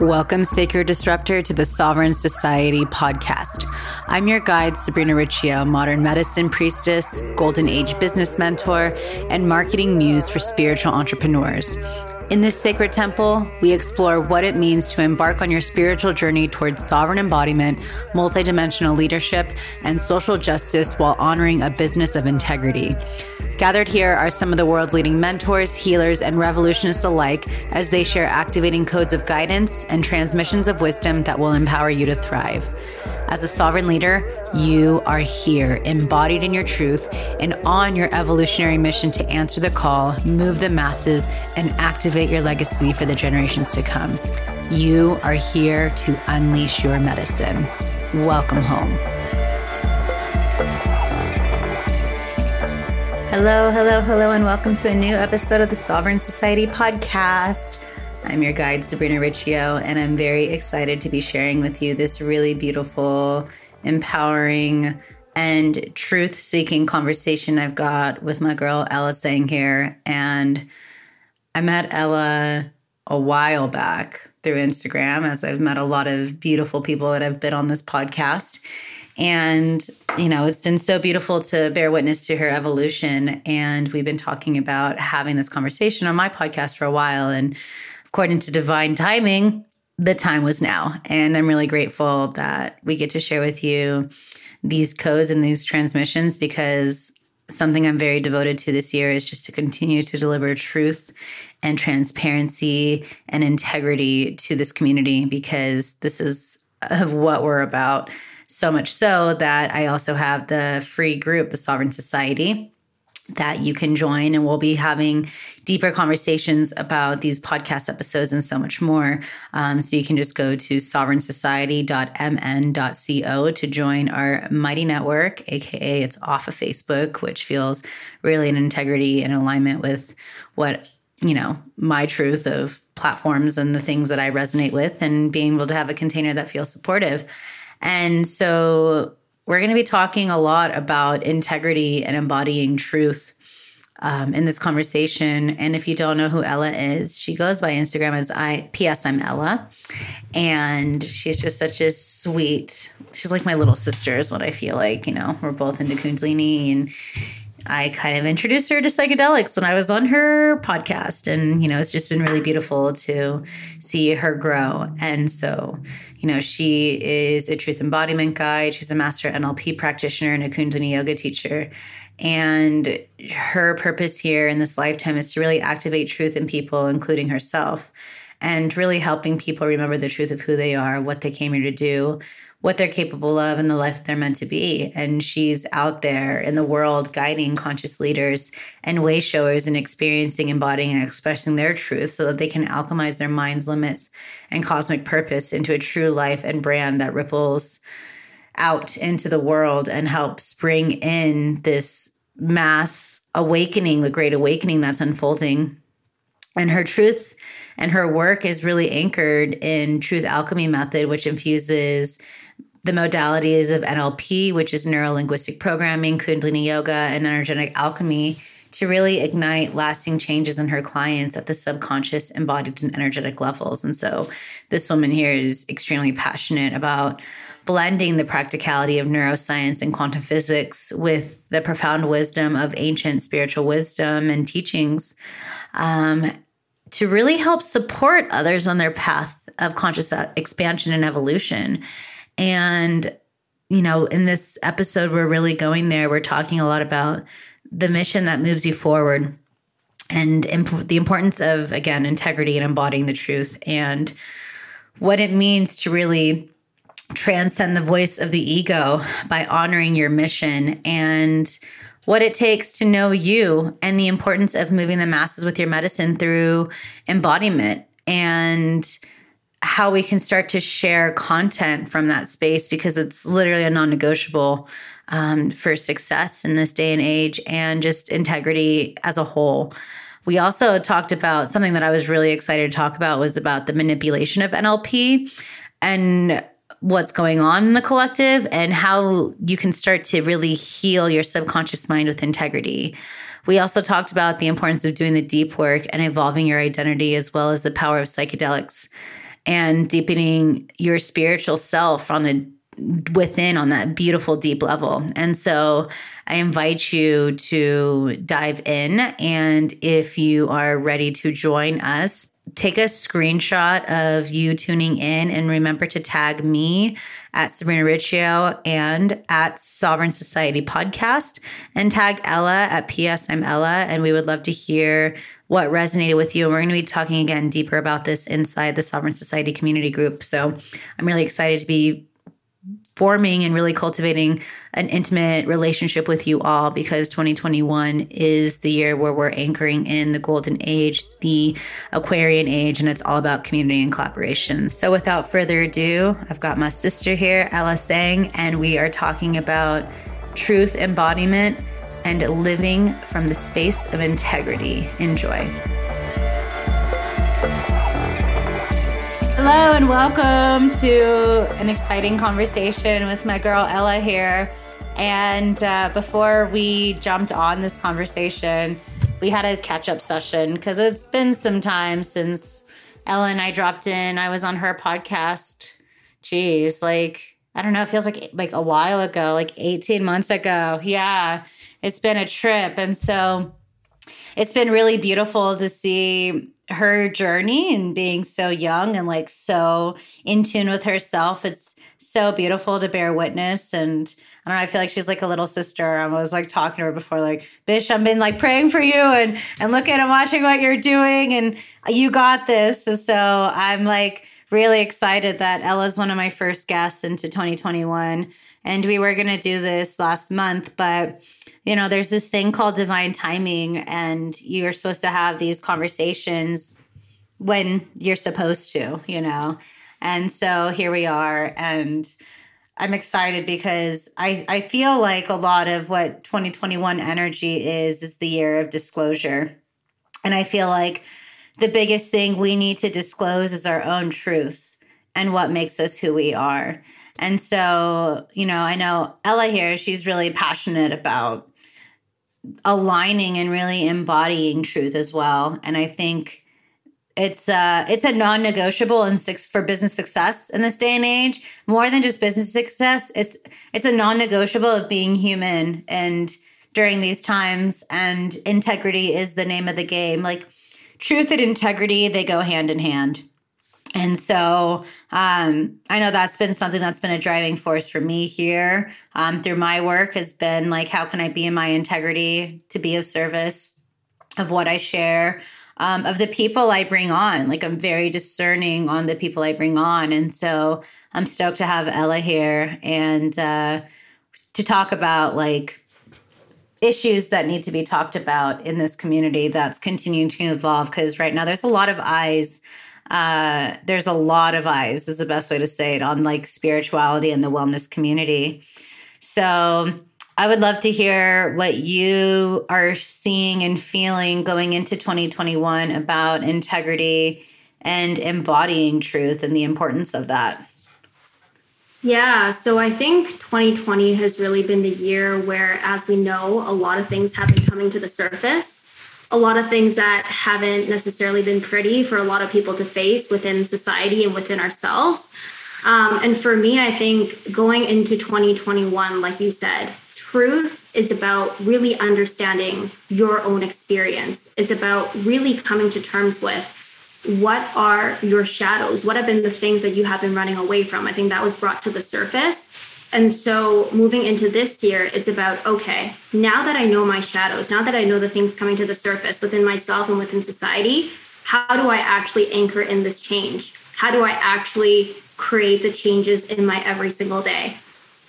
Welcome, Sacred Disruptor, to the Sovereign Society podcast. I'm your guide, Sabrina Riccio, modern medicine priestess, golden age business mentor, and marketing muse for spiritual entrepreneurs. In this sacred temple, we explore what it means to embark on your spiritual journey towards sovereign embodiment, multidimensional leadership, and social justice while honoring a business of integrity. Gathered here are some of the world's leading mentors, healers, and revolutionists alike as they share activating codes of guidance and transmissions of wisdom that will empower you to thrive. As a sovereign leader, you are here, embodied in your truth and on your evolutionary mission to answer the call, move the masses, and activate your legacy for the generations to come. You are here to unleash your medicine. Welcome home. Hello, hello, hello, and welcome to a new episode of the Sovereign Society podcast. I'm your guide, Sabrina Riccio, and I'm very excited to be sharing with you this really beautiful, empowering, and truth-seeking conversation I've got with my girl, Ella Tsang here. And I met Ella a while back through Instagram, as I've met a lot of beautiful people that have been on this podcast. And, you know, it's been so beautiful to bear witness to her evolution. And we've been talking about having this conversation on my podcast for a while. And according to divine timing, the time was now. And I'm really grateful that we get to share with you these codes and these transmissions, because something I'm very devoted to this year is just to continue to deliver truth and transparency and integrity to this community, because this is what we're about. So much so that I also have the free group, the Sovereign Society, that you can join, and we'll be having deeper conversations about these podcast episodes and so much more. So you can just go to sovereignsociety.mn.co to join our mighty network, aka it's off of Facebook, which feels really in integrity and alignment with what, you know, my truth of platforms and the things that I resonate with, and being able to have a container that feels supportive. And so we're going to be talking a lot about integrity and embodying truth in this conversation. And if you don't know who Ella is, she goes by Instagram as PS I'm Ella. And she's just such a sweet, she's like my little sister is what I feel like, you know, we're both into Kundalini, and I kind of introduced her to psychedelics when I was on her podcast. And, you know, it's just been really beautiful to see her grow. And so, you know, she is a Truth Embodiment Guide. She's a master NLP practitioner and a Kundalini Yoga teacher. And her purpose here in this lifetime is to really activate truth in people, including herself, and really helping people remember the truth of who they are, what they came here to do, what they're capable of, and the life they're meant to be. And she's out there in the world guiding conscious leaders and way showers in experiencing, embodying, and expressing their truth so that they can alchemize their mind's limits and cosmic purpose into a true life and brand that ripples out into the world and helps bring in this mass awakening, the great awakening that's unfolding. And her truth and her work is really anchored in Truth Alchemy Method, which infuses the modalities of NLP, which is neuro-linguistic programming, Kundalini Yoga, and energetic alchemy to really ignite lasting changes in her clients at the subconscious, embodied, and energetic levels. And so this woman here is extremely passionate about blending the practicality of neuroscience and quantum physics with the profound wisdom of ancient spiritual wisdom and teachings, to really help support others on their path of conscious expansion and evolution. And, you know, in this episode, we're really going there. We're talking a lot about the mission that moves you forward and the importance of, again, integrity and embodying the truth, and what it means to really transcend the voice of the ego by honoring your mission, and what it takes to know you, and the importance of moving the masses with your medicine through embodiment, and how we can start to share content from that space, because it's literally a non-negotiable for success in this day and age, and just integrity as a whole. We also talked about something that I was really excited to talk about, was about the manipulation of NLP and what's going on in the collective, and how you can start to really heal your subconscious mind with integrity. We also talked about the importance of doing the deep work and evolving your identity, as well as the power of psychedelics and deepening your spiritual self on a within on that beautiful deep level. And so I invite you to dive in. And if you are ready to join us, take a screenshot of you tuning in and remember to tag me at Sabrina Riccio and at Sovereign Society Podcast and tag Ella at PS I'm Ella. And we would love to hear what resonated with you. And we're going to be talking again deeper about this inside the Sovereign Society community group. So I'm really excited to be forming and really cultivating an intimate relationship with you all, because 2021 is the year where we're anchoring in the golden age, the Aquarian age, and it's all about community and collaboration. So without further ado, I've got my sister here, Ella Tsang, and we are talking about truth embodiment and living from the space of integrity. Enjoy. Hello and welcome to an exciting conversation with my girl Ella here. And before we jumped on this conversation, we had a catch-up session because it's been some time since Ella and I dropped in. I was on her podcast. Geez, like, I don't know. It feels like a while ago, like 18 months ago. Yeah, it's been a trip. And so it's been really beautiful to see her journey and being so young and like so in tune with herself. It's so beautiful to bear witness. And I don't know, I feel like she's like a little sister. I was like talking to her before, like, bitch, I've been like praying for you and looking and watching what you're doing and you got this. And so I'm like really excited that Ella's one of my first guests into 2021. And we were going to do this last month, but you know, there's this thing called divine timing, and you're supposed to have these conversations when you're supposed to, you know? And so here we are, and I'm excited because I feel like a lot of what 2021 energy is the year of disclosure. And I feel like the biggest thing we need to disclose is our own truth and what makes us who we are. And so, you know, I know Ella here, she's really passionate about aligning and really embodying truth as well. And I think it's a non-negotiable and for business success in this day and age, more than just business success. It's a non-negotiable of being human and during these times, and integrity is the name of the game. Like truth and integrity, they go hand in hand. And so I know that's been something that's been a driving force for me here through my work has been like, how can I be in my integrity to be of service of what I share, of the people I bring on? Like I'm very discerning on the people I bring on. And so I'm stoked to have Ella here and to talk about like issues that need to be talked about in this community that's continuing to evolve, because right now there's a lot of eyes. There's a lot of eyes is the best way to say it on like spirituality and the wellness community. So I would love to hear what you are seeing and feeling going into 2021 about integrity and embodying truth and the importance of that. Yeah. So I think 2020 has really been the year where, as we know, a lot of things have been coming to the surface. A lot of things that haven't necessarily been pretty for a lot of people to face within society and within ourselves. And for me, I think going into 2021, like you said, truth is about really understanding your own experience. It's about really coming to terms with what are your shadows? What have been the things that you have been running away from? I think that was brought to the surface. And so moving into this year, it's about, okay, now that I know my shadows, now that I know the things coming to the surface within myself and within society, how do I actually anchor in this change? How do I actually create the changes in my every single day?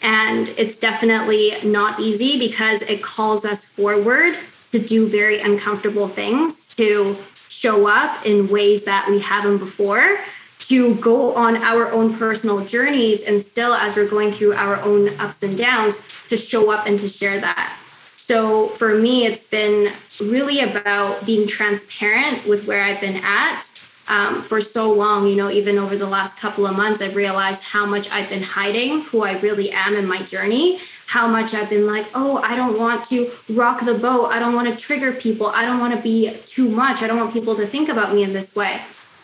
And it's definitely not easy because it calls us forward to do very uncomfortable things, to show up in ways that we haven't before, to go on our own personal journeys, and still as we're going through our own ups and downs, to show up and to share that. So for me, it's been really about being transparent with where I've been at for so long. You know, even over the last couple of months, I've realized how much I've been hiding who I really am in my journey, how much I've been like, oh, I don't want to rock the boat. I don't want to trigger people. I don't want to be too much. I don't want people to think about me in this way.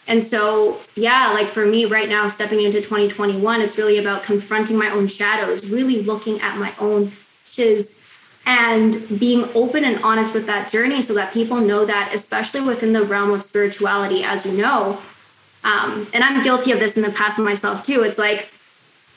And so, yeah, like for me right now, stepping into 2021, it's really about confronting my own shadows, really looking at my own shiz and being open and honest with that journey so that people know that, especially within the realm of spirituality, as you know, and I'm guilty of this in the past myself too. It's like,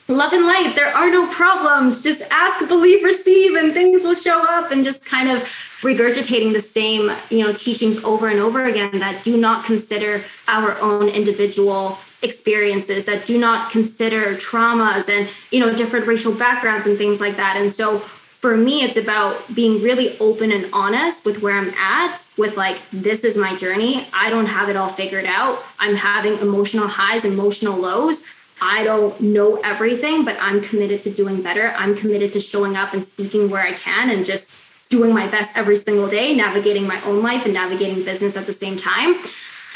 love and light, there are no problems. Just ask, believe, receive, and things will show up. And just kind of regurgitating the same, teachings over and over again that do not consider our own individual experiences, that do not consider traumas and, different racial backgrounds and things like that. And so for me, it's about being really open and honest with where I'm at, with like, this is my journey. I don't have it all figured out. I'm having emotional highs, emotional lows. I don't know everything, but I'm committed to doing better. I'm committed to showing up and speaking where I can and just doing my best every single day, navigating my own life and navigating business at the same time.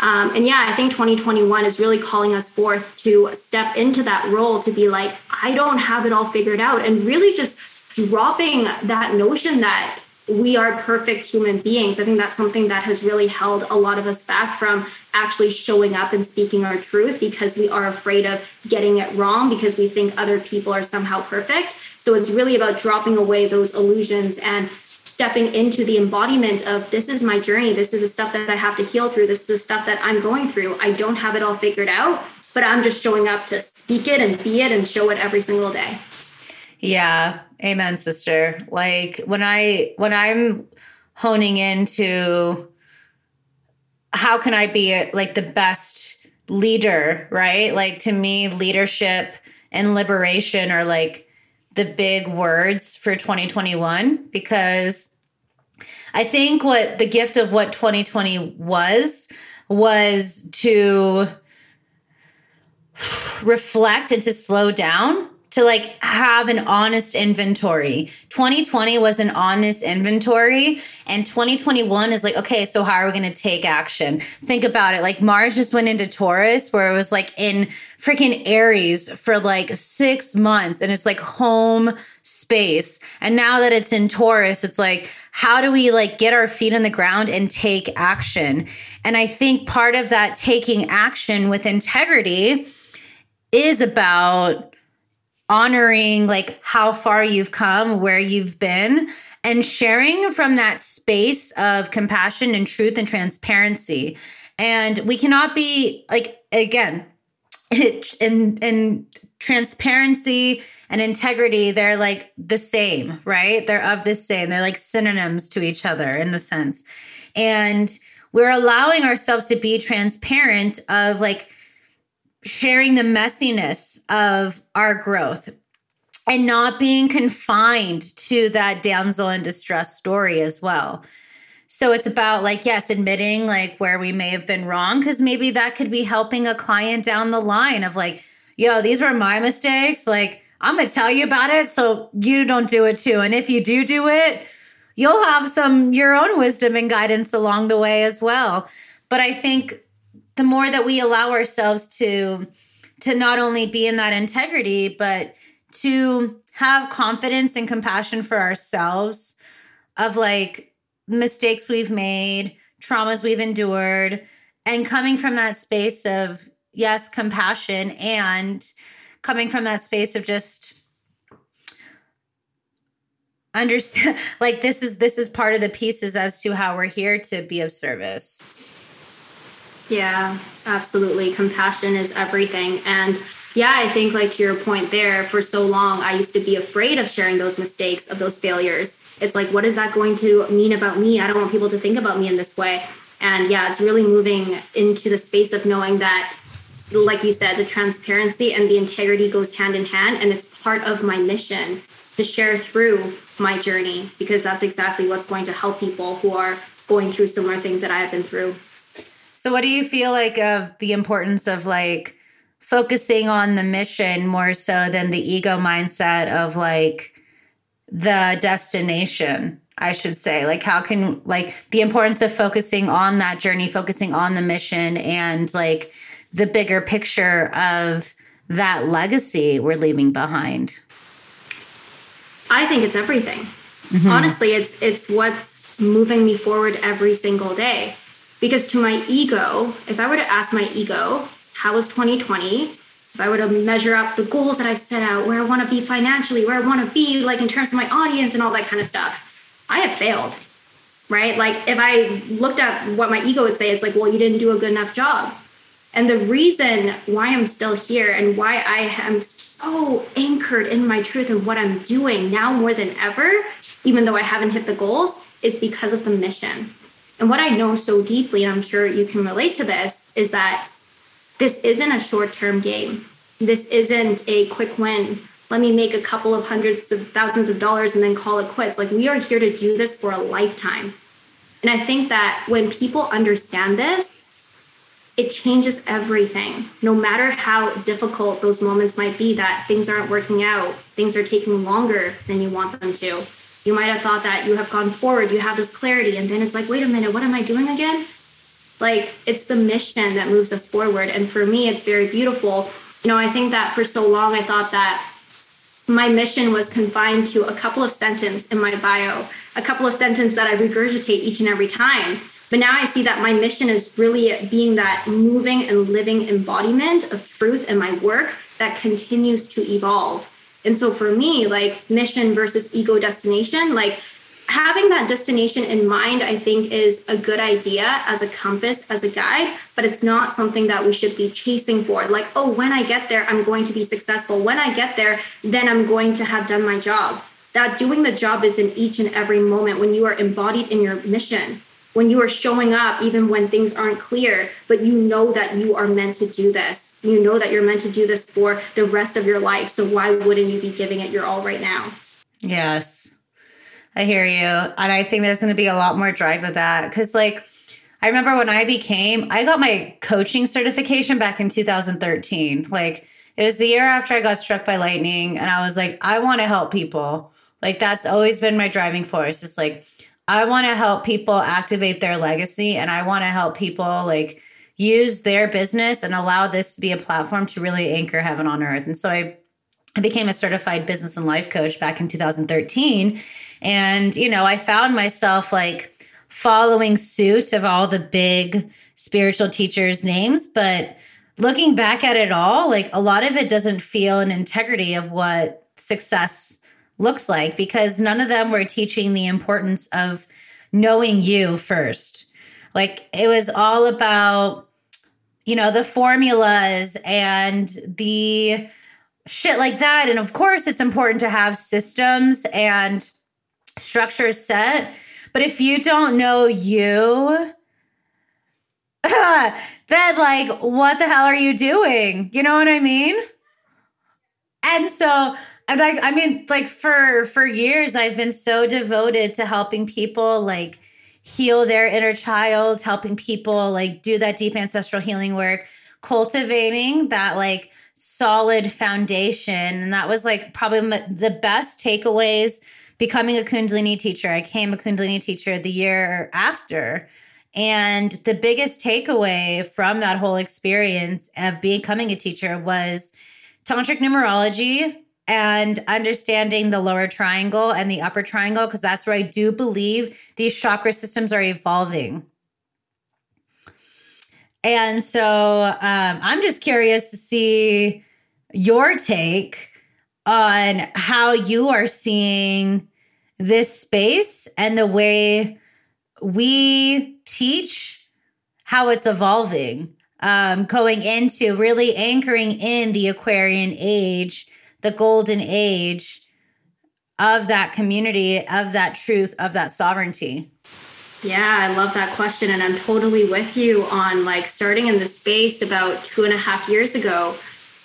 And yeah, I think 2021 is really calling us forth to step into that role, to be like, I don't have it all figured out, and really just dropping that notion that we are perfect human beings. I think that's something that has really held a lot of us back from actually showing up and speaking our truth, because we are afraid of getting it wrong, because we think other people are somehow perfect. So it's really about dropping away those illusions and stepping into the embodiment of, this is my journey. This is the stuff that I have to heal through. This is the stuff that I'm going through. I don't have it all figured out, but I'm just showing up to speak it and be it and show it every single day. Yeah. Amen, sister. Like when I'm honing into how can I be like the best leader, right? Like to me, leadership and liberation are like the big words for 2021, because I think what the gift of what 2020 was to reflect and to slow down, to like have an honest inventory. 2020 was an honest inventory, and 2021 is like, okay, so how are we going to take action? Think about it. Like Mars just went into Taurus, where it was like in freaking Aries for like 6 months, and it's like home space. And now that it's in Taurus, it's like, how do we like get our feet on the ground and take action? And I think part of that taking action with integrity is about honoring like how far you've come, where you've been, and sharing from that space of compassion and truth and transparency. And we cannot be like, again, in transparency and integrity, they're like the same, right? They're of the same. They're like synonyms to each other in a sense. And we're allowing ourselves to be transparent of like sharing the messiness of our growth and not being confined to that damsel in distress story as well. So it's about like, yes, admitting like where we may have been wrong, because maybe that could be helping a client down the line of like, yo, these were my mistakes. Like, I'm going to tell you about it so you don't do it too. And if you do it, you'll have some your own wisdom and guidance along the way as well. But I think the more that we allow ourselves to not only be in that integrity, but to have confidence and compassion for ourselves of like mistakes we've made, traumas we've endured, and coming from that space of, yes, compassion, and coming from that space of just understand, like this is part of the pieces as to how we're here to be of service. Yeah, absolutely. Compassion is everything. And yeah, I think like to your point there, for so long, I used to be afraid of sharing those mistakes, of those failures. It's like, what is that going to mean about me? I don't want people to think about me in this way. And yeah, it's really moving into the space of knowing that, like you said, the transparency and the integrity goes hand in hand. And it's part of my mission to share through my journey, because that's exactly what's going to help people who are going through similar things that I have been through. So what do you feel like of the importance of like focusing on the mission more so than the ego mindset of like the destination, I should say? Like how can like the importance of focusing on that journey, focusing on the mission and like the bigger picture of that legacy we're leaving behind? I think it's everything. Mm-hmm. Honestly, it's what's moving me forward every single day. Because to my ego, if I were to ask my ego, how was 2020? If I were to measure up the goals that I've set out, where I want to be financially, where I want to be like in terms of my audience and all that kind of stuff, I have failed, right? Like if I looked at what my ego would say, it's like, well, you didn't do a good enough job. And the reason why I'm still here and why I am so anchored in my truth and what I'm doing now more than ever, even though I haven't hit the goals, is because of the mission. And what I know so deeply, and I'm sure you can relate to this, is that this isn't a short-term game. This isn't a quick win. Let me make a couple of hundreds of thousands of dollars and then call it quits. Like we are here to do this for a lifetime. And I think that when people understand this, it changes everything, no matter how difficult those moments might be that things aren't working out, things are taking longer than you want them to. You might have thought that you have gone forward, you have this clarity, and then it's like, wait a minute, what am I doing again? Like, it's the mission that moves us forward. And for me, it's very beautiful. You know, I think that for so long, I thought that my mission was confined to a couple of sentences in my bio, a couple of sentences that I regurgitate each and every time. But now I see that my mission is really being that moving and living embodiment of truth in my work that continues to evolve. And so for me, like mission versus ego destination, like having that destination in mind, I think is a good idea as a compass, as a guide, but it's not something that we should be chasing for. Like, oh, when I get there, I'm going to be successful. When I get there, then I'm going to have done my job. That doing the job is in each and every moment when you are embodied in your mission. When you are showing up, even when things aren't clear, but you know that you are meant to do this. You know that you're meant to do this for the rest of your life. So why wouldn't you be giving it your all right now? Yes, I hear you. And I think there's going to be a lot more drive of that. Because like, I remember when I got my coaching certification back in 2013. Like it was the year after I got struck by lightning. And I was like, I want to help people. Like that's always been my driving force. It's like, I want to help people activate their legacy and I want to help people like use their business and allow this to be a platform to really anchor heaven on earth. And so I became a certified business and life coach back in 2013. And, you know, I found myself like following suit of all the big spiritual teachers' names. But looking back at it all, like a lot of it doesn't feel an integrity of what success looks like, because none of them were teaching the importance of knowing you first. Like it was all about, you know, the formulas and the shit like that. And of course it's important to have systems and structures set, but if you don't know you, then like, what the hell are you doing? You know what I mean? And so for years, I've been so devoted to helping people like heal their inner child, helping people like do that deep ancestral healing work, cultivating that like solid foundation. And that was like probably the best takeaways, becoming a Kundalini teacher. I became a Kundalini teacher the year after. And the biggest takeaway from that whole experience of becoming a teacher was tantric numerology, and understanding the lower triangle and the upper triangle, because that's where I do believe these chakra systems are evolving. And so I'm just curious to see your take on how you are seeing this space and the way we teach, how it's evolving, going into really anchoring in the Aquarian Age, the golden age of that community, of that truth, of that sovereignty? Yeah, I love that question. And I'm totally with you on like starting in the space about 2.5 years ago,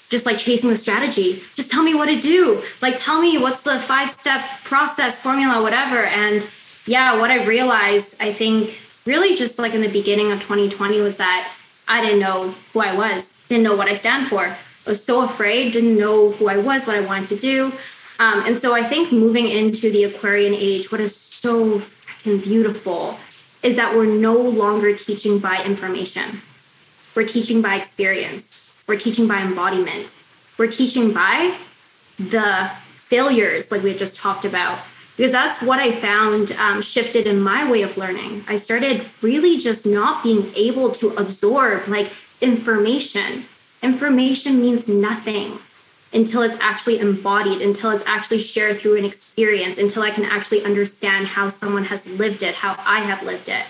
just like chasing the strategy. Just tell me what to do. Like, tell me what's the 5-step process, formula, whatever. And yeah, what I realized, I think really just like in the beginning of 2020 was that I didn't know who I was, didn't know what I stand for. I was so afraid, didn't know who I was, what I wanted to do. And so I think moving into the Aquarian Age, what is so freaking beautiful is that we're no longer teaching by information. We're teaching by experience. We're teaching by embodiment. We're teaching by the failures like we just talked about. because that's what I found shifted in my way of learning. I started really just not being able to absorb like information. Information means nothing until it's actually embodied, until it's actually shared through an experience, until I can actually understand how someone has lived it, how I have lived it.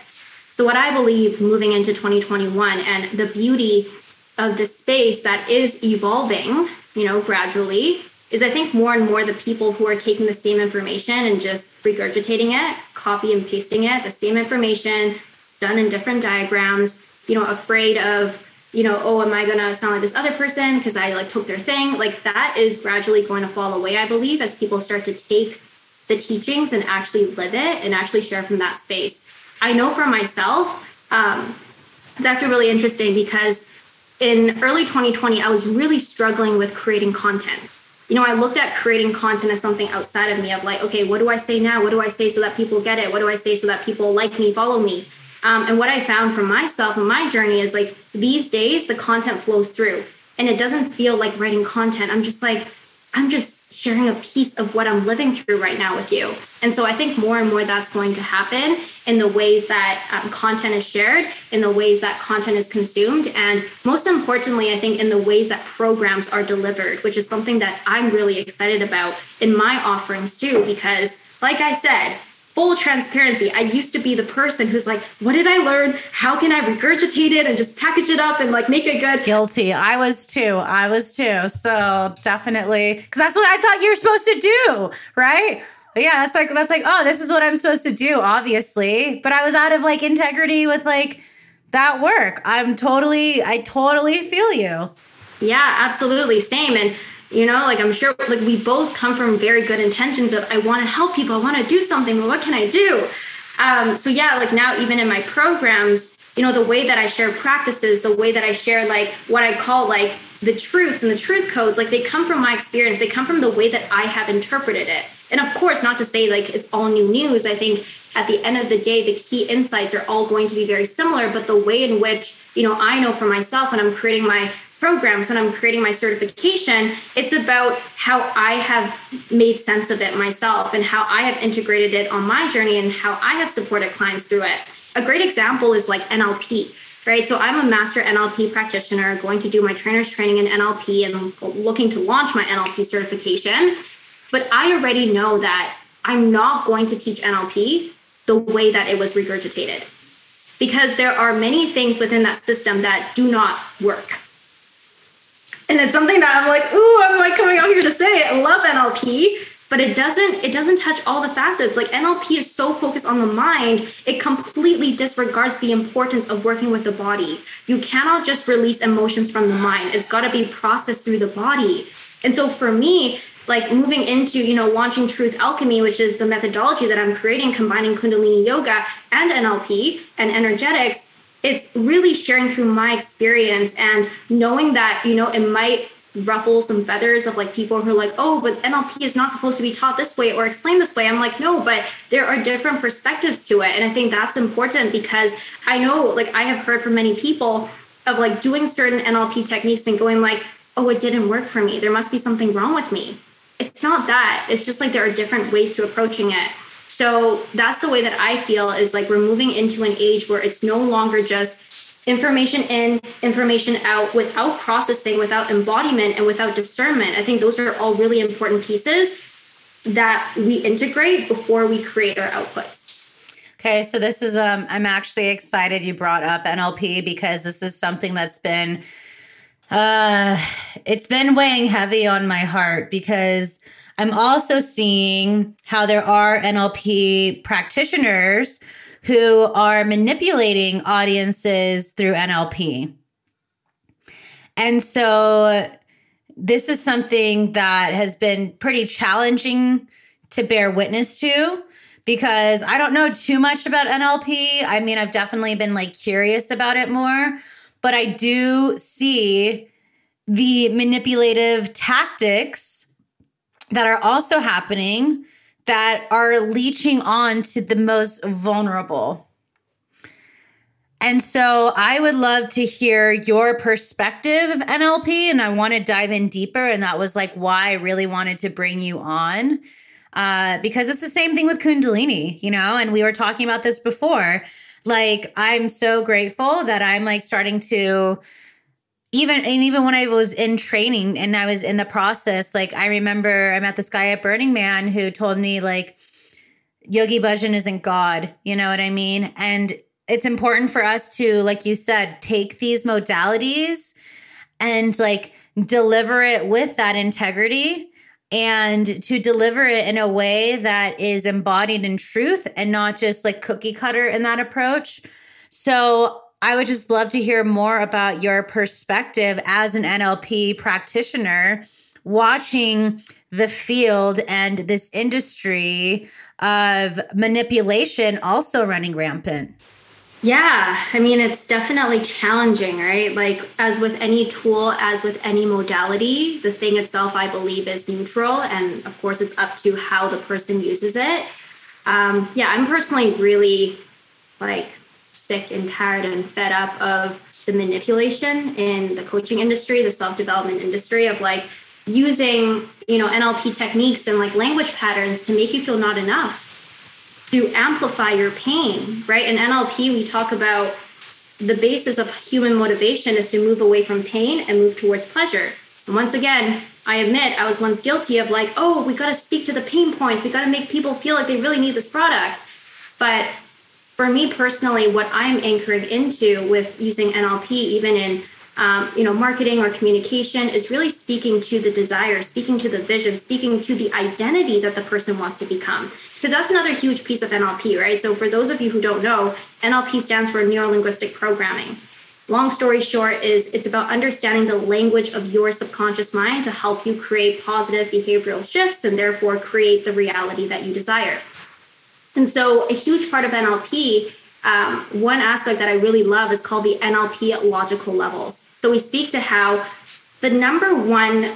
So what I believe moving into 2021 and the beauty of the space that is evolving, you know, gradually, is I think more and more the people who are taking the same information and just regurgitating it, copy and pasting it, the same information done in different diagrams, you know, afraid of, you know, oh, am I going to sound like this other person because I like took their thing? Like that is gradually going to fall away, I believe, as people start to take the teachings and actually live it and actually share from that space. I know for myself, it's actually really interesting because in early 2020, I was really struggling with creating content. You know, I looked at creating content as something outside of me of like, okay, what do I say now? What do I say so that people get it? What do I say so that people like me, follow me? And what I found for myself in my journey is like these days, the content flows through and it doesn't feel like writing content. I'm just sharing a piece of what I'm living through right now with you. And so I think more and more that's going to happen in the ways that content is shared, in the ways that content is consumed. And most importantly, I think in the ways that programs are delivered, which is something that I'm really excited about in my offerings too, because like I said, full transparency, I used to be the person who's like, what did I learn? How can I regurgitate it and just package it up and like make it good? Guilty. I was too. So definitely, because that's what I thought you were supposed to do, right? But yeah, that's like, oh, this is what I'm supposed to do, obviously. But I was out of like integrity with like that work. I totally feel you. Yeah, absolutely. Same. And you know, like I'm sure like we both come from very good intentions of I want to help people. I want to do something. Well, what can I do? So yeah, like now even in my programs, you know, the way that I share practices, the way that I share like what I call like the truths and the truth codes, like they come from my experience. They come from the way that I have interpreted it. And of course, not to say like it's all new news. I think at the end of the day, the key insights are all going to be very similar. But the way in which, you know, I know for myself when I'm creating my programs, when I'm creating my certification, it's about how I have made sense of it myself and how I have integrated it on my journey and how I have supported clients through it. A great example is like NLP, right? So I'm a master NLP practitioner going to do my trainer's training in NLP and looking to launch my NLP certification. But I already know that I'm not going to teach NLP the way that it was regurgitated because there are many things within that system that do not work. And it's something that I'm like, ooh, I'm like coming out here to say it. I love NLP, but it doesn't touch all the facets. Like NLP is so focused on the mind, it completely disregards the importance of working with the body. You cannot just release emotions from the mind. It's got to be processed through the body. And so for me, like moving into, you know, launching Truth Alchemy, which is the methodology that I'm creating, combining Kundalini Yoga and NLP and energetics, it's really sharing through my experience and knowing that, you know, it might ruffle some feathers of like people who are like, oh, but NLP is not supposed to be taught this way or explained this way. I'm like, no, but there are different perspectives to it. And I think that's important because I know, like I have heard from many people of like doing certain NLP techniques and going like, oh, it didn't work for me. There must be something wrong with me. It's not that. It's just like there are different ways to approaching it. So that's the way that I feel is like we're moving into an age where it's no longer just information in, information out, without processing, without embodiment, and without discernment. I think those are all really important pieces that we integrate before we create our outputs. Okay, so this is, I'm actually excited you brought up NLP because this is something that's been, it's been weighing heavy on my heart because I'm also seeing how there are NLP practitioners who are manipulating audiences through NLP. And so this is something that has been pretty challenging to bear witness to because I don't know too much about NLP. I mean, I've definitely been like curious about it more, but I do see the manipulative tactics that are also happening that are leeching on to the most vulnerable. And so I would love to hear your perspective of NLP, and I want to dive in deeper. And that was like why I really wanted to bring you on. because it's the same thing with Kundalini, you know, and we were talking about this before. Like, I'm so grateful that I'm like starting to even when I was in training and I was in the process, like I remember I met this guy at Burning Man who told me like, Yogi Bhajan isn't God, you know what I mean? And it's important for us to, like you said, take these modalities and like deliver it with that integrity and to deliver it in a way that is embodied in truth and not just like cookie cutter in that approach. So I would just love to hear more about your perspective as an NLP practitioner watching the field and this industry of manipulation also running rampant. Yeah, I mean, it's definitely challenging, right? Like, as with any tool, as with any modality, the thing itself, I believe, is neutral. And of course, it's up to how the person uses it. Yeah, I'm personally really like sick and tired and fed up of the manipulation in the coaching industry, the self-development industry of like using, you know, NLP techniques and like language patterns to make you feel not enough, to amplify your pain, right? In NLP, we talk about the basis of human motivation is to move away from pain and move towards pleasure. And once again, I admit I was once guilty of like, oh, we got to speak to the pain points. We got to make people feel like they really need this product. But for me personally, what I'm anchoring into with using NLP, even in marketing or communication, is really speaking to the desire, speaking to the vision, speaking to the identity that the person wants to become. Because that's another huge piece of NLP, right? So for those of you who don't know, NLP stands for neuro-linguistic programming. Long story short is it's about understanding the language of your subconscious mind to help you create positive behavioral shifts and therefore create the reality that you desire. And so a huge part of NLP, one aspect that I really love is called the NLP at logical levels. So we speak to how the number one,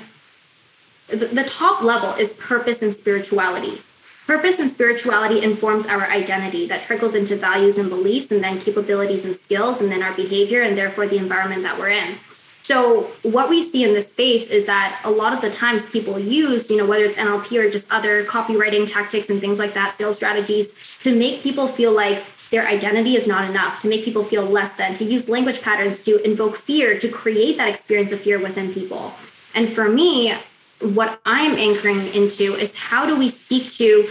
the top level is purpose and spirituality. Purpose and spirituality informs our identity that trickles into values and beliefs and then capabilities and skills and then our behavior and therefore the environment that we're in. So what we see in this space is that a lot of the times people use, you know, whether it's NLP or just other copywriting tactics and things like that, sales strategies to make people feel like their identity is not enough, to make people feel less than, to use language patterns to invoke fear, to create that experience of fear within people. And for me, what I'm anchoring into is how do we speak to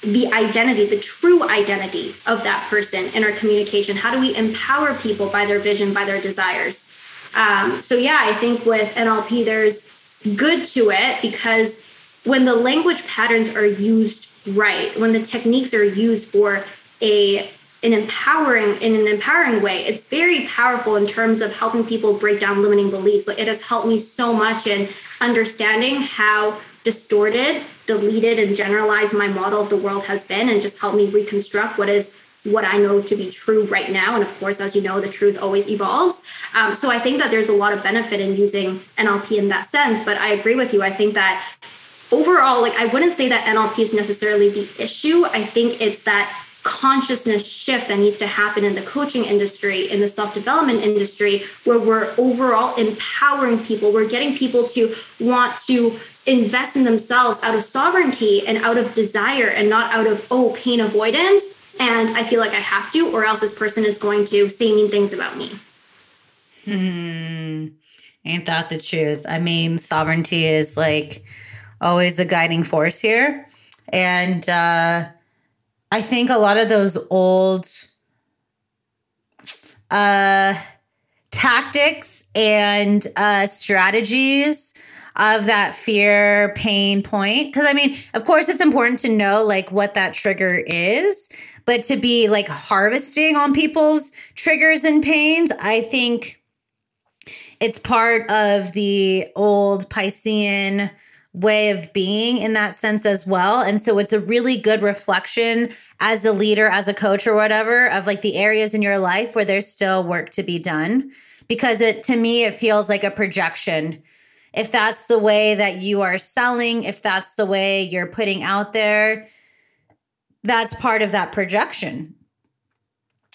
the identity, the true identity of that person in our communication? How do we empower people by their vision, by their desires? So yeah, I think with NLP, there's good to it because when the language patterns are used right, when the techniques are used for an empowering way, it's very powerful in terms of helping people break down limiting beliefs. Like, it has helped me so much in understanding how distorted, deleted, and generalized my model of the world has been, and just helped me reconstruct what I know to be true right now. And of course, as you know, the truth always evolves. So I think that there's a lot of benefit in using NLP in that sense. But I agree with you. I think that overall, like, I wouldn't say that NLP is necessarily the issue. I think it's that consciousness shift that needs to happen in the coaching industry, in the self-development industry, where we're overall empowering people. We're getting people to want to invest in themselves out of sovereignty and out of desire and not out of, oh, pain avoidance. And I feel like I have to, or else this person is going to say mean things about me. Ain't that the truth? I mean, sovereignty is like always a guiding force here. And, I think a lot of those old tactics and strategies of that fear, pain point, because I mean, of course, it's important to know like what that trigger is, but to be like harvesting on people's triggers and pains, I think it's part of the old Piscean way of being in that sense as well. And so it's a really good reflection as a leader, as a coach or whatever, of like the areas in your life where there's still work to be done, because to me, it feels like a projection. If that's the way that you are selling, if that's the way you're putting out there, that's part of that projection.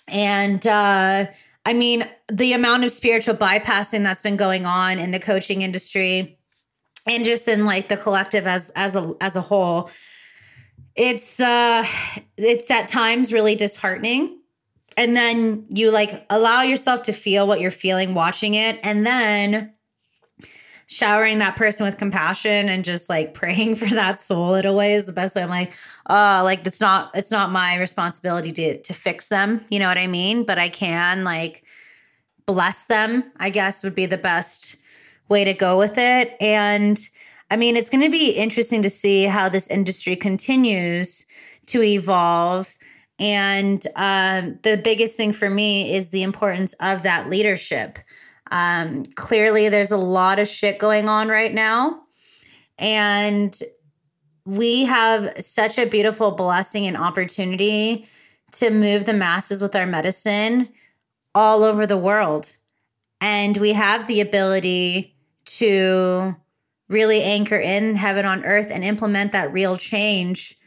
And, I mean, the amount of spiritual bypassing that's been going on in the coaching industry and just in like the collective as a whole It's at times really disheartening. And then you like allow yourself to feel what you're feeling watching it, and then showering that person with compassion and just like praying for that soul in a way is the best way. I'm like, oh, like it's not my responsibility to fix them. You know what I mean? But I can like bless them, I guess, would be the best way to go with it. And I mean, it's going to be interesting to see how this industry continues to evolve. And the biggest thing for me is the importance of that leadership. Clearly, there's a lot of shit going on right now. And we have such a beautiful blessing and opportunity to move the masses with our medicine all over the world. And we have the ability to really anchor in heaven on earth and implement that real change.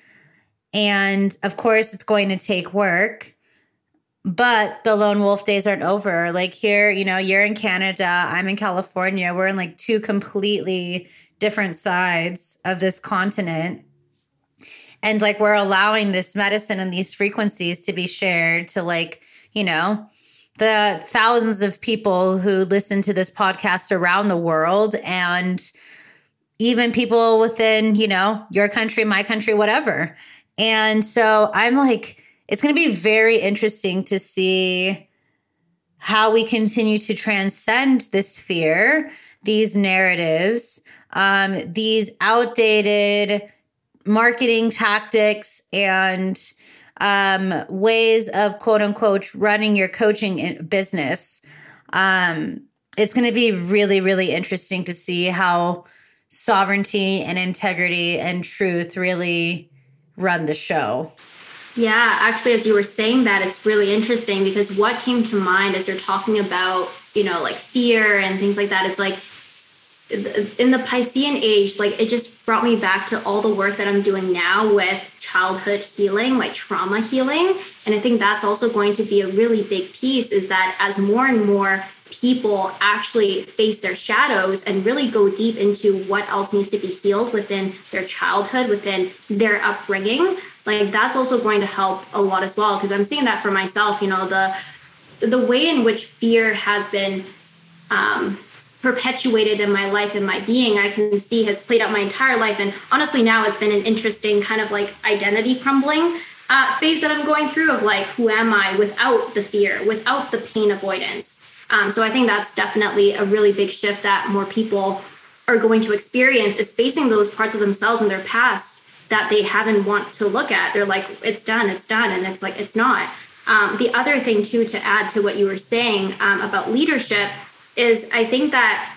And of course, it's going to take work, but the lone wolf days aren't over. Like here, you know, you're in Canada, I'm in California. We're in like two completely different sides of this continent. And like, we're allowing this medicine and these frequencies to be shared to like, you know, the thousands of people who listen to this podcast around the world, and even people within, you know, your country, my country, whatever. And so I'm like, it's going to be very interesting to see how we continue to transcend this fear, these narratives, these outdated marketing tactics and ways of quote unquote running your coaching business. It's going to be really, really interesting to see how sovereignty and integrity and truth really run the show. Yeah, actually, as you were saying that, it's really interesting because what came to mind as you're talking about, you know, like fear and things like that, it's like in the Piscean age, like it just brought me back to all the work that I'm doing now with childhood healing, like trauma healing. And I think that's also going to be a really big piece, is that as more and more people actually face their shadows and really go deep into what else needs to be healed within their childhood, within their upbringing, like that's also going to help a lot as well. Because I'm seeing that for myself, you know, the way in which fear has been perpetuated in my life and my being, I can see has played out my entire life. And honestly, now it's been an interesting kind of like identity crumbling phase that I'm going through of like, who am I without the fear, without the pain avoidance? So I think that's definitely a really big shift that more people are going to experience, is facing those parts of themselves in their past that they haven't want to look at. They're like, it's done. And it's like, it's not. The other thing too, to add to what you were saying about leadership, is I think that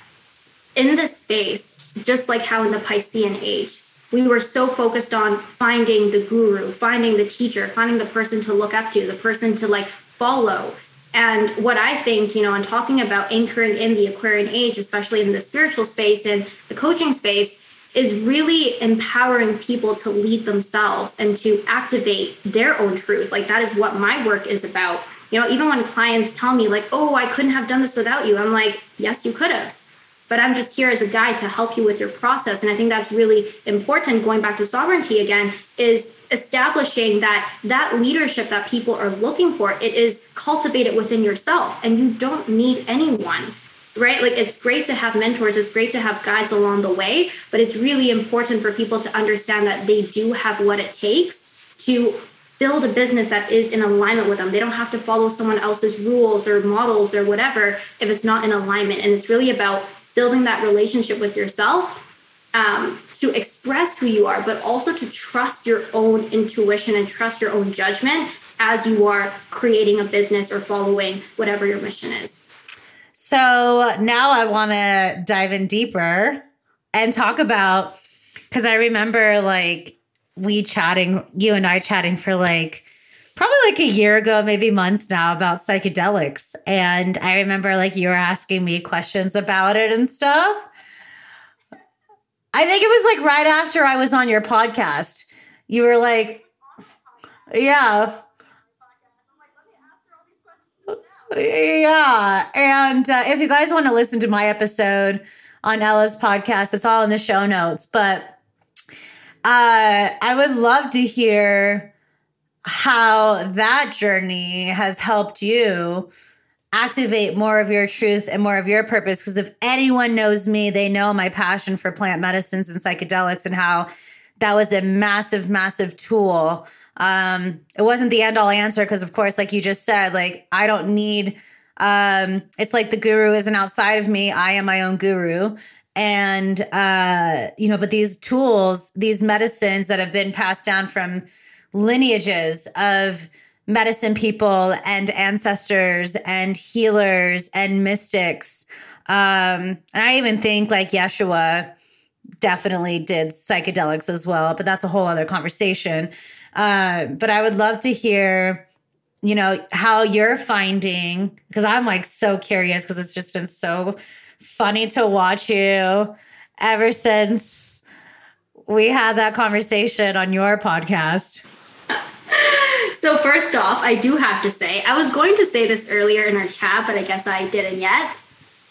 in this space, just like how in the Piscean age, we were so focused on finding the guru, finding the teacher, finding the person to look up to, the person to like follow. And what I think, you know, and talking about anchoring in the Aquarian age, especially in the spiritual space and the coaching space, is really empowering people to lead themselves and to activate their own truth. Like that is what my work is about. You know, even when clients tell me like, oh, I couldn't have done this without you, I'm like, yes, you could have. But I'm just here as a guide to help you with your process. And I think that's really important, going back to sovereignty again, is establishing that leadership that people are looking for, it is cultivated within yourself and you don't need anyone, right? Like it's great to have mentors, it's great to have guides along the way, but it's really important for people to understand that they do have what it takes to build a business that is in alignment with them. They don't have to follow someone else's rules or models or whatever if it's not in alignment. And it's really about building that relationship with yourself to express who you are, but also to trust your own intuition and trust your own judgment as you are creating a business or following whatever your mission is. So now I want to dive in deeper and talk about, because I remember like you and I chatting for like probably like a year ago, maybe months now, about psychedelics. And I remember like you were asking me questions about it and stuff. I think it was like right after I was on your podcast. You were like, yeah. Yeah. And if you guys want to listen to my episode on Ella's podcast, it's all in the show notes. But I would love to hear how that journey has helped you activate more of your truth and more of your purpose. Because if anyone knows me, they know my passion for plant medicines and psychedelics and how that was a massive, massive tool. It wasn't the end-all answer because, of course, like you just said, like I don't need it's like the guru isn't outside of me. I am my own guru. And, you know, but these tools, these medicines that have been passed down from lineages of medicine people and ancestors and healers and mystics. And I even think like Yeshua definitely did psychedelics as well, but that's a whole other conversation. But I would love to hear, you know, how you're finding, because I'm like so curious because it's just been so funny to watch you ever since we had that conversation on your podcast. So first off, I do have to say, I was going to say this earlier in our chat, but I guess I didn't yet.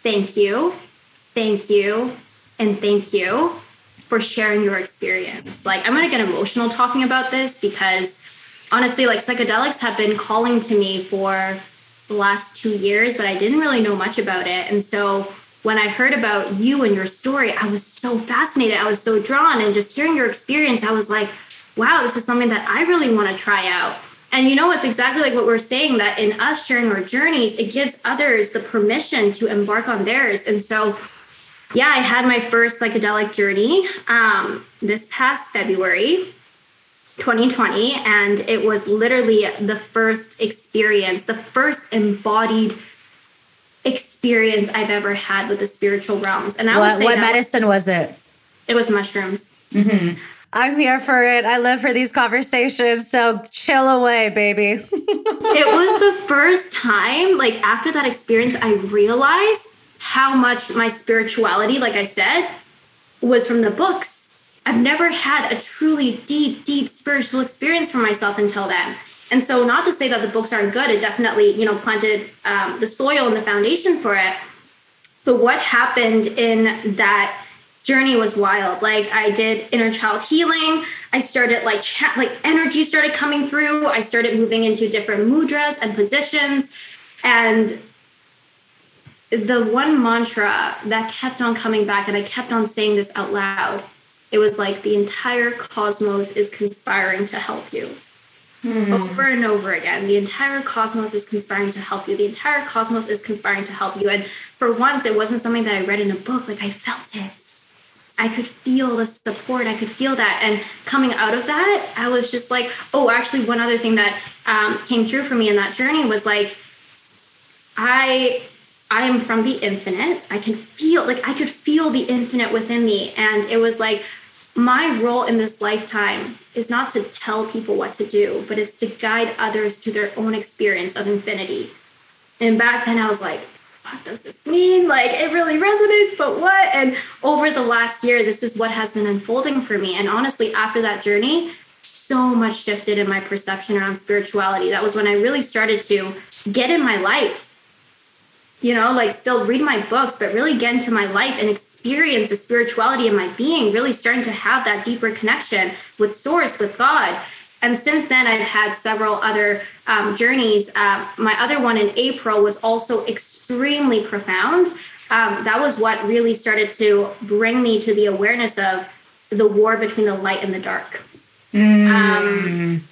Thank you. Thank you. And thank you for sharing your experience. Like, I'm going to get emotional talking about this because honestly, like psychedelics have been calling to me for the last 2 years, but I didn't really know much about it. And so when I heard about you and your story, I was so fascinated. I was so drawn, and just hearing your experience, I was like, wow, this is something that I really want to try out. And you know, it's exactly like what we're saying, that in us sharing our journeys, it gives others the permission to embark on theirs. And so, yeah, I had my first psychedelic journey this past February, 2020. And it was literally the first experience, the first embodied experience I've ever had with the spiritual realms. And I would say, what medicine was it? It was mushrooms. Mm-hmm. I'm here for it. I live for these conversations. So chill away, baby. It was the first time, like after that experience, I realized how much my spirituality, like I said, was from the books. I've never had a truly deep, deep spiritual experience for myself until then. And so not to say that the books aren't good, it definitely, you know, planted the soil and the foundation for it. But what happened in that journey was wild. Like I did inner child healing. I started like energy started coming through. I started moving into different mudras and positions. And the one mantra that kept on coming back, and I kept on saying this out loud, it was like, the entire cosmos is conspiring to help you. Over and over again, the entire cosmos is conspiring to help you. The entire cosmos is conspiring to help you. And for once, it wasn't something that I read in a book. Like I felt it. I could feel the support. I could feel that. And coming out of that, I was just like, oh, actually, one other thing that came through for me in that journey was like, I am from the infinite. I could feel the infinite within me. And it was like, my role in this lifetime is not to tell people what to do, but it's to guide others to their own experience of infinity. And back then I was like, what does this mean? Like, it really resonates, but what? And over the last year, this is what has been unfolding for me. And honestly, after that journey, so much shifted in my perception around spirituality. That was when I really started to get in my life. You know, like still read my books, but really get into my life and experience the spirituality in my being, really starting to have that deeper connection with source, with God. And since then, I've had several other journeys. My other one in April was also extremely profound. That was what really started to bring me to the awareness of the war between the light and the dark.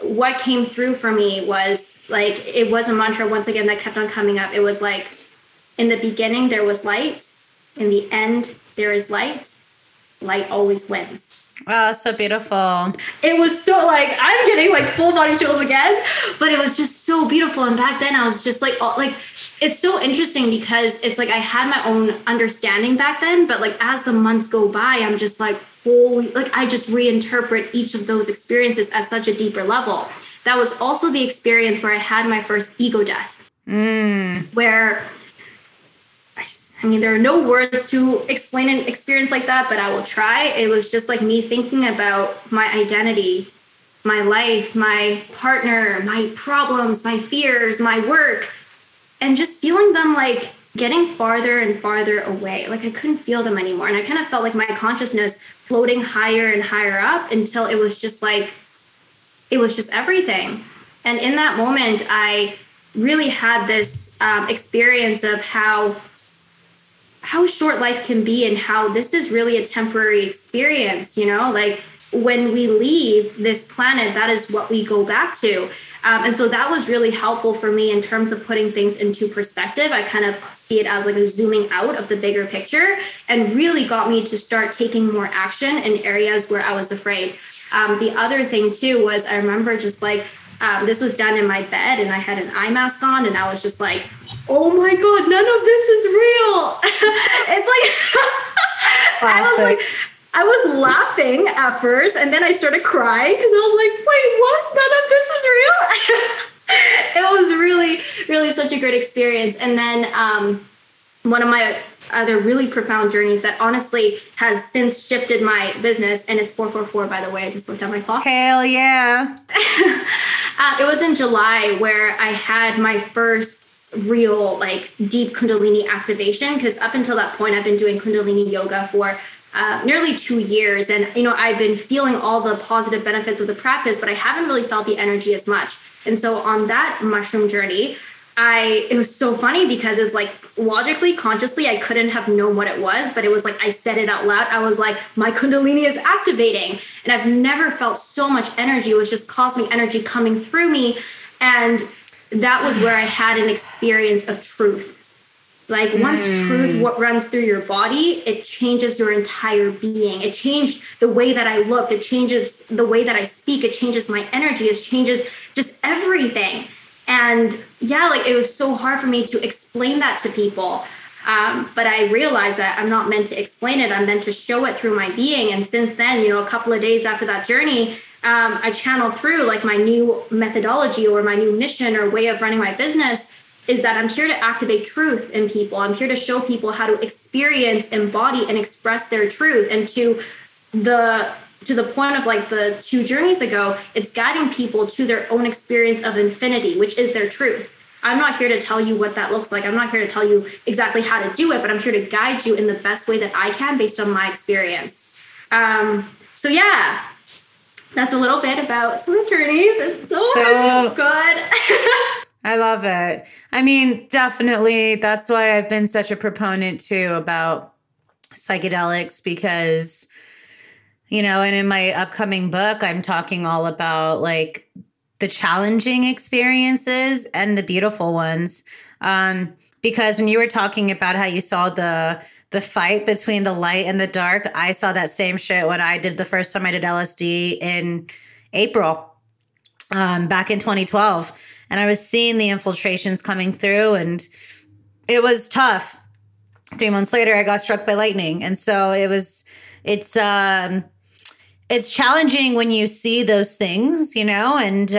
What came through for me was like, it was a mantra once again that kept on coming up. It was like, in the beginning, there was light. In the end, there is light. Light always wins. Oh, so beautiful. It was so like, I'm getting like full body chills again, but it was just so beautiful. And back then I was just like, all, like, it's so interesting because it's like, I had my own understanding back then, but like, as the months go by, I'm just like, holy, like I just reinterpret each of those experiences at such a deeper level. That was also the experience where I had my first ego death, where there are no words to explain an experience like that, but I will try. It was just like me thinking about my identity, my life, my partner, my problems, my fears, my work, and just feeling them like getting farther and farther away. Like I couldn't feel them anymore. And I kind of felt like my consciousness floating higher and higher up until it was just like, it was just everything. And in that moment, I really had this experience of how short life can be and how this is really a temporary experience, you know, like when we leave this planet, that is what we go back to. And so that was really helpful for me in terms of putting things into perspective. I kind of see it as like a zooming out of the bigger picture, and really got me to start taking more action in areas where I was afraid. The other thing too was I remember just like, this was done in my bed and I had an eye mask on and I was just like, oh my God, none of this is real. It's like, I was laughing at first and then I started crying because I was like, wait, what? None of this is real? It was really, really such a great experience. And then one of my other really profound journeys that honestly has since shifted my business, and it's 444, by the way, I just looked at my clock. Hell yeah. It was in July where I had my first real like deep Kundalini activation, because up until that point I've been doing Kundalini yoga for nearly 2 years, and you know I've been feeling all the positive benefits of the practice, but I haven't really felt the energy as much. And so on that mushroom journey, it was so funny because it's like logically, consciously, I couldn't have known what it was, but it was like I said it out loud. I was like, my Kundalini is activating, and I've never felt so much energy. It was just cosmic energy coming through me, and that was where I had an experience of truth. Like once truth runs through your body, it changes your entire being. It changed the way that I looked. It changes the way that I speak. It changes my energy. It changes just everything. And yeah, like it was so hard for me to explain that to people. But I realized that I'm not meant to explain it. I'm meant to show it through my being. And since then, you know, a couple of days after that journey, I channeled through like my new methodology or my new mission or way of running my business is that I'm here to activate truth in people. I'm here to show people how to experience, embody, and express their truth. And to the point of like the 2 journeys ago, it's guiding people to their own experience of infinity, which is their truth. I'm not here to tell you what that looks like. I'm not here to tell you exactly how to do it, but I'm here to guide you in the best way that I can based on my experience. So yeah, that's a little bit about some journeys. It's so good. I love it. I mean, definitely. That's why I've been such a proponent too about psychedelics, because, you know, and in my upcoming book, I'm talking all about like the challenging experiences and the beautiful ones. Because when you were talking about how you saw the fight between the light and the dark, I saw that same shit when I did the first time I did LSD in April, back in 2012. And I was seeing the infiltrations coming through, and it was tough. 3 months later, I got struck by lightning. And so it's challenging when you see those things, you know, and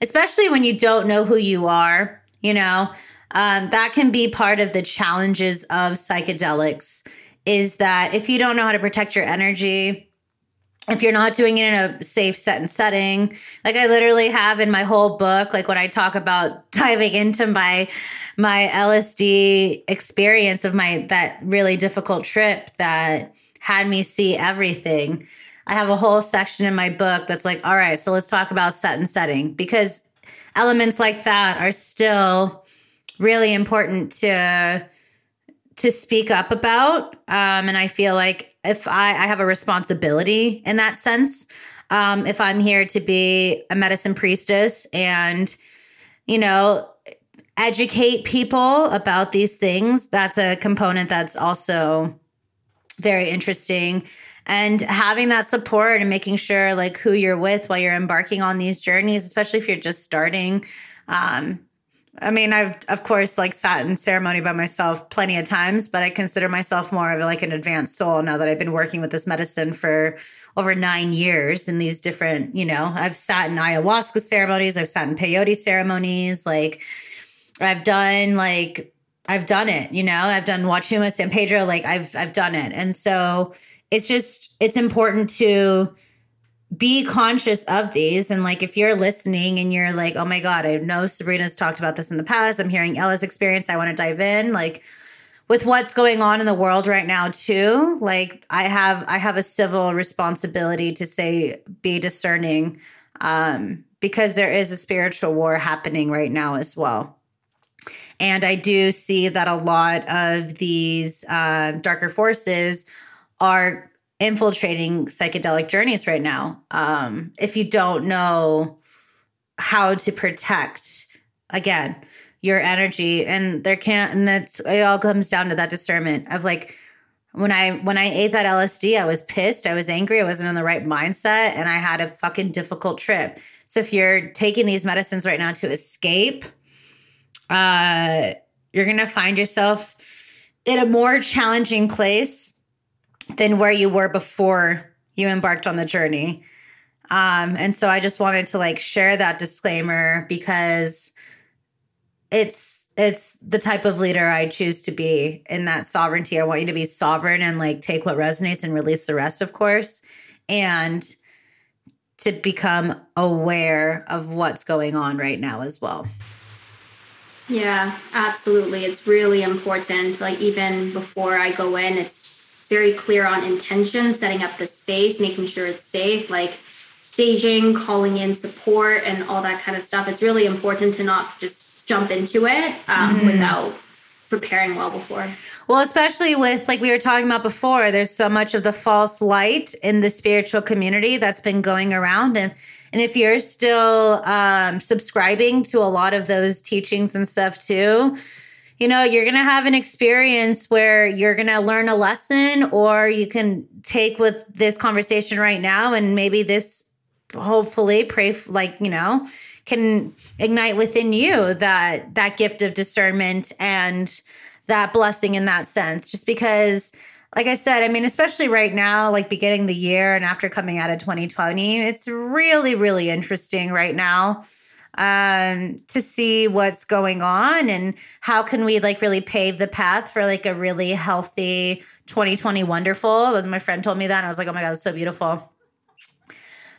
especially when you don't know who you are, you know, that can be part of the challenges of psychedelics, is that if you don't know how to protect your energy, if you're not doing it in a safe setting, like I literally have in my whole book, like when I talk about diving into my LSD experience of that really difficult trip that had me see everything. I have a whole section in my book that's like, all right, so let's talk about setting, because elements like that are still really important to speak up about. And I feel like if I have a responsibility in that sense, if I'm here to be a medicine priestess and, you know, educate people about these things, that's a component that's also very interesting. And having that support and making sure like who you're with while you're embarking on these journeys, especially if you're just starting, I mean, I've, of course, like sat in ceremony by myself plenty of times, but I consider myself more of like an advanced soul now that I've been working with this medicine for over 9 years in these different, you know, I've sat in ayahuasca ceremonies. I've sat in peyote ceremonies. Like I've done it, you know, I've done Huachuma, San Pedro, like I've done it. And so it's important to be conscious of these. And like, if you're listening and you're like, oh my God, I know Sabrina's talked about this in the past. I'm hearing Ella's experience. I want to dive in. Like, with what's going on in the world right now too, like I have a civil responsibility to say, be discerning, because there is a spiritual war happening right now as well. And I do see that a lot of these darker forces are infiltrating psychedelic journeys right now. If you don't know how to protect, again, your energy, it all comes down to that discernment of like, when I ate that LSD, I was pissed, I was angry, I wasn't in the right mindset, and I had a fucking difficult trip. So if you're taking these medicines right now to escape, you're going to find yourself in a more challenging place than where you were before you embarked on the journey. And so I just wanted to like share that disclaimer because it's the type of leader I choose to be in that sovereignty. I want you to be sovereign and like take what resonates and release the rest, of course, and to become aware of what's going on right now as well. Yeah, absolutely. It's really important. Like even before I go in, it's very clear on intention, setting up the space, making sure it's safe, like staging, calling in support and all that kind of stuff. It's really important to not just jump into it without preparing well before. Well, especially with, like we were talking about before, there's so much of the false light in the spiritual community that's been going around. And if you're still subscribing to a lot of those teachings and stuff too, you know, you're going to have an experience where you're going to learn a lesson, or you can take with this conversation right now, and maybe this, hopefully, can ignite within you that gift of discernment and that blessing in that sense. Just because, like I said, I mean, especially right now, like beginning the year and after coming out of 2020, it's really, really interesting right now. To see what's going on and how can we like really pave the path for like a really healthy 2020 wonderful. And my friend told me that and I was like, oh my God, it's so beautiful.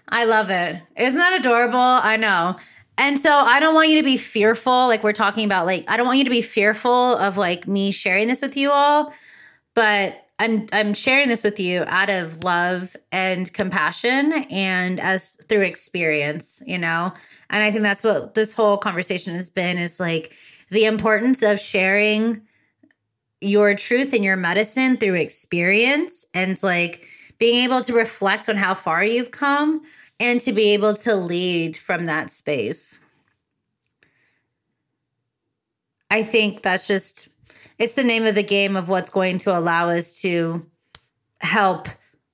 I love it. Isn't that adorable? I know. And so I don't want you to be fearful. Like we're talking about, like, I don't want you to be fearful of like me sharing this with you all, but I'm sharing this with you out of love and compassion and as through experience, you know? And I think that's what this whole conversation has been, is like the importance of sharing your truth and your medicine through experience, and like being able to reflect on how far you've come and to be able to lead from that space. I think that's just... it's the name of the game of what's going to allow us to help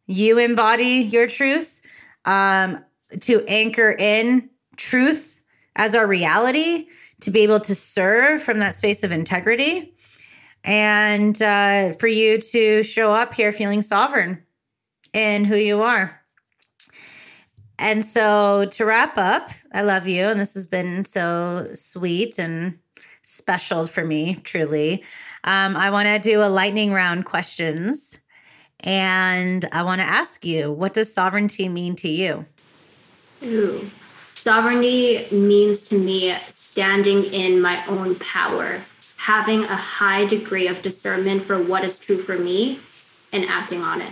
you embody your truth, to anchor in truth as our reality, to be able to serve from that space of integrity, and for you to show up here feeling sovereign in who you are. And so to wrap up, I love you. And this has been so sweet and special for me, truly. I want to do a lightning round questions, and I want to ask you, what does sovereignty mean to you? Ooh, sovereignty means to me standing in my own power, having a high degree of discernment for what is true for me and acting on it.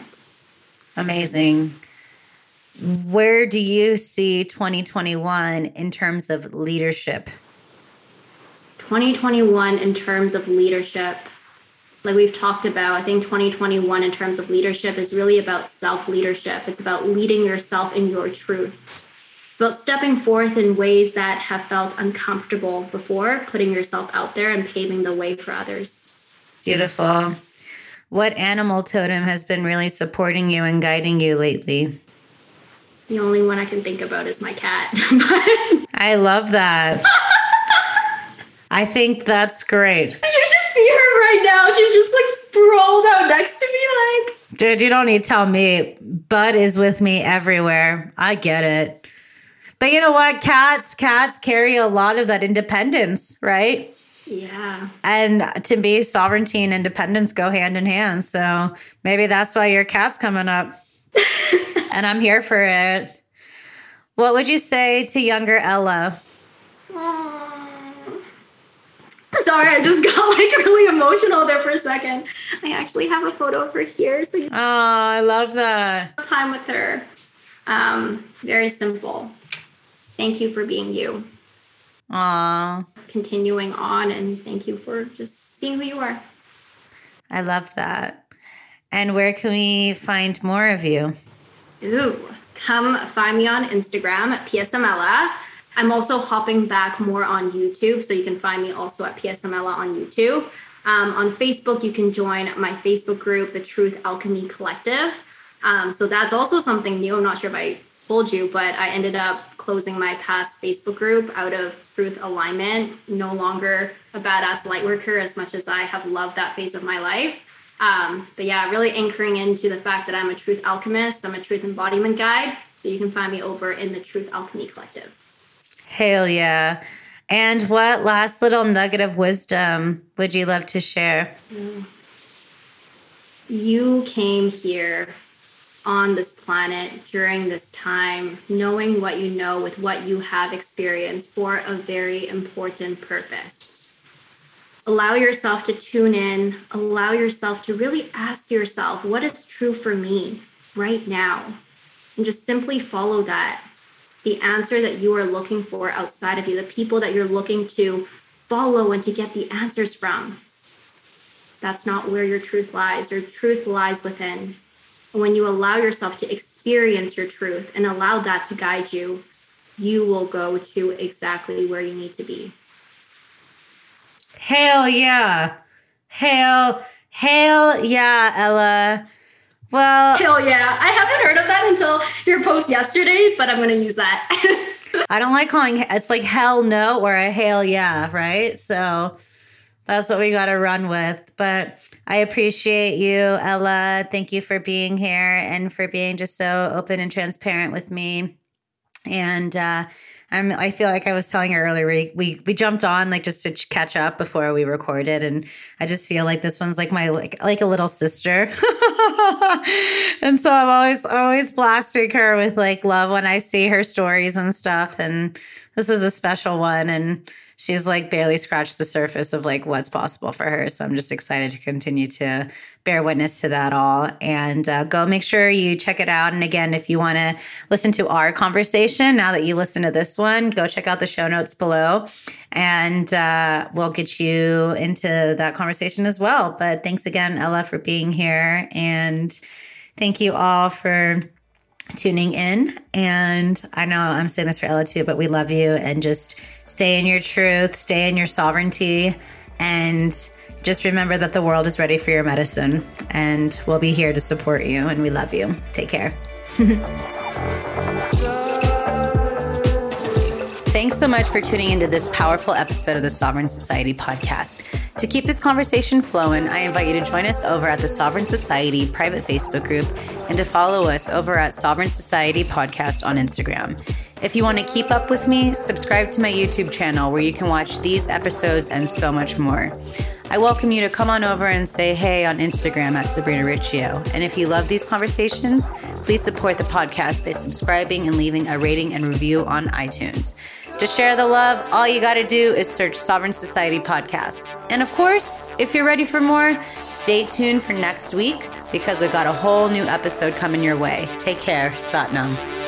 Amazing. Where do you see 2021 in terms of leadership? 2021 in terms of leadership, like we've talked about, I think 2021 in terms of leadership is really about self-leadership. It's about leading yourself in your truth. It's about stepping forth in ways that have felt uncomfortable before, putting yourself out there and paving the way for others. Beautiful. What animal totem has been really supporting you and guiding you lately? The only one I can think about is my cat. I love that. I think that's great. Did you just see her right now? She's just like sprawled out next to me like... Dude, you don't need to tell me. Bud is with me everywhere. I get it. But you know what? Cats carry a lot of that independence, right? Yeah. And to me, sovereignty and independence go hand in hand. So maybe that's why your cat's coming up. And I'm here for it. What would you say to younger Ella? sorry. I just got like really emotional there for a second. I actually have a photo of her here. So oh, I love that. Time with her. Very simple. Thank you for being you. Aww. Continuing on, and thank you for just seeing who you are. I love that. And where can we find more of you? Ooh, come find me on Instagram at PSMella. I'm also hopping back more on YouTube, so you can find me also at PSMella on YouTube. On Facebook, you can join my Facebook group, the Truth Alchemy Collective. So that's also something new. I'm not sure if I told you, but I ended up closing my past Facebook group out of truth alignment. No longer a badass lightworker, as much as I have loved that phase of my life. But yeah, really anchoring into the fact that I'm a truth alchemist. I'm a truth embodiment guide. So you can find me over in the Truth Alchemy Collective. Hell yeah. And what last little nugget of wisdom would you love to share? You came here on this planet during this time, knowing what you know with what you have experienced for a very important purpose. Allow yourself to tune in, allow yourself to really ask yourself, what is true for me right now? And just simply follow that. The answer that you are looking for outside of you, the people that you're looking to follow and to get the answers from. That's not where your truth lies. Your truth lies within. When you allow yourself to experience your truth and allow that to guide you, you will go to exactly where you need to be. Hell yeah. Hell yeah, Ella. Well, hell yeah. I haven't heard of that until your post yesterday, but I'm going to use that. I don't like calling it's like hell no or a hell yeah, right? So that's what we got to run with. But I appreciate you, Ella. Thank you for being here and for being just so open and transparent with me. And I feel like I was telling her earlier, we jumped on like just to catch up before we recorded. And I just feel like this one's like my, like a little sister. And so I'm always blasting her with like love when I see her stories and stuff. And this is a special one. And she's like barely scratched the surface of like what's possible for her. So I'm just excited to continue to bear witness to that all. And go make sure you check it out. And again, if you want to listen to our conversation, now that you listen to this one, go check out the show notes below. And we'll get you into that conversation as well. But thanks again, Ella, for being here. And thank you all for tuning in. And I know I'm saying this for Ella too, but we love you, and just stay in your truth, stay in your sovereignty, and just remember that the world is ready for your medicine, and we'll be here to support you, and we love you. Take care. Thanks so much for tuning into this powerful episode of the Sovereign Society podcast. To keep this conversation flowing, I invite you to join us over at the Sovereign Society private Facebook group and to follow us over at Sovereign Society Podcast on Instagram. If you want to keep up with me, subscribe to my YouTube channel where you can watch these episodes and so much more. I welcome you to come on over and say hey on Instagram at Sabrina Riccio. And if you love these conversations, please support the podcast by subscribing and leaving a rating and review on iTunes. To share the love, all you got to do is search Sovereign Society Podcasts. And of course, if you're ready for more, stay tuned for next week because I've got a whole new episode coming your way. Take care. Sat Nam.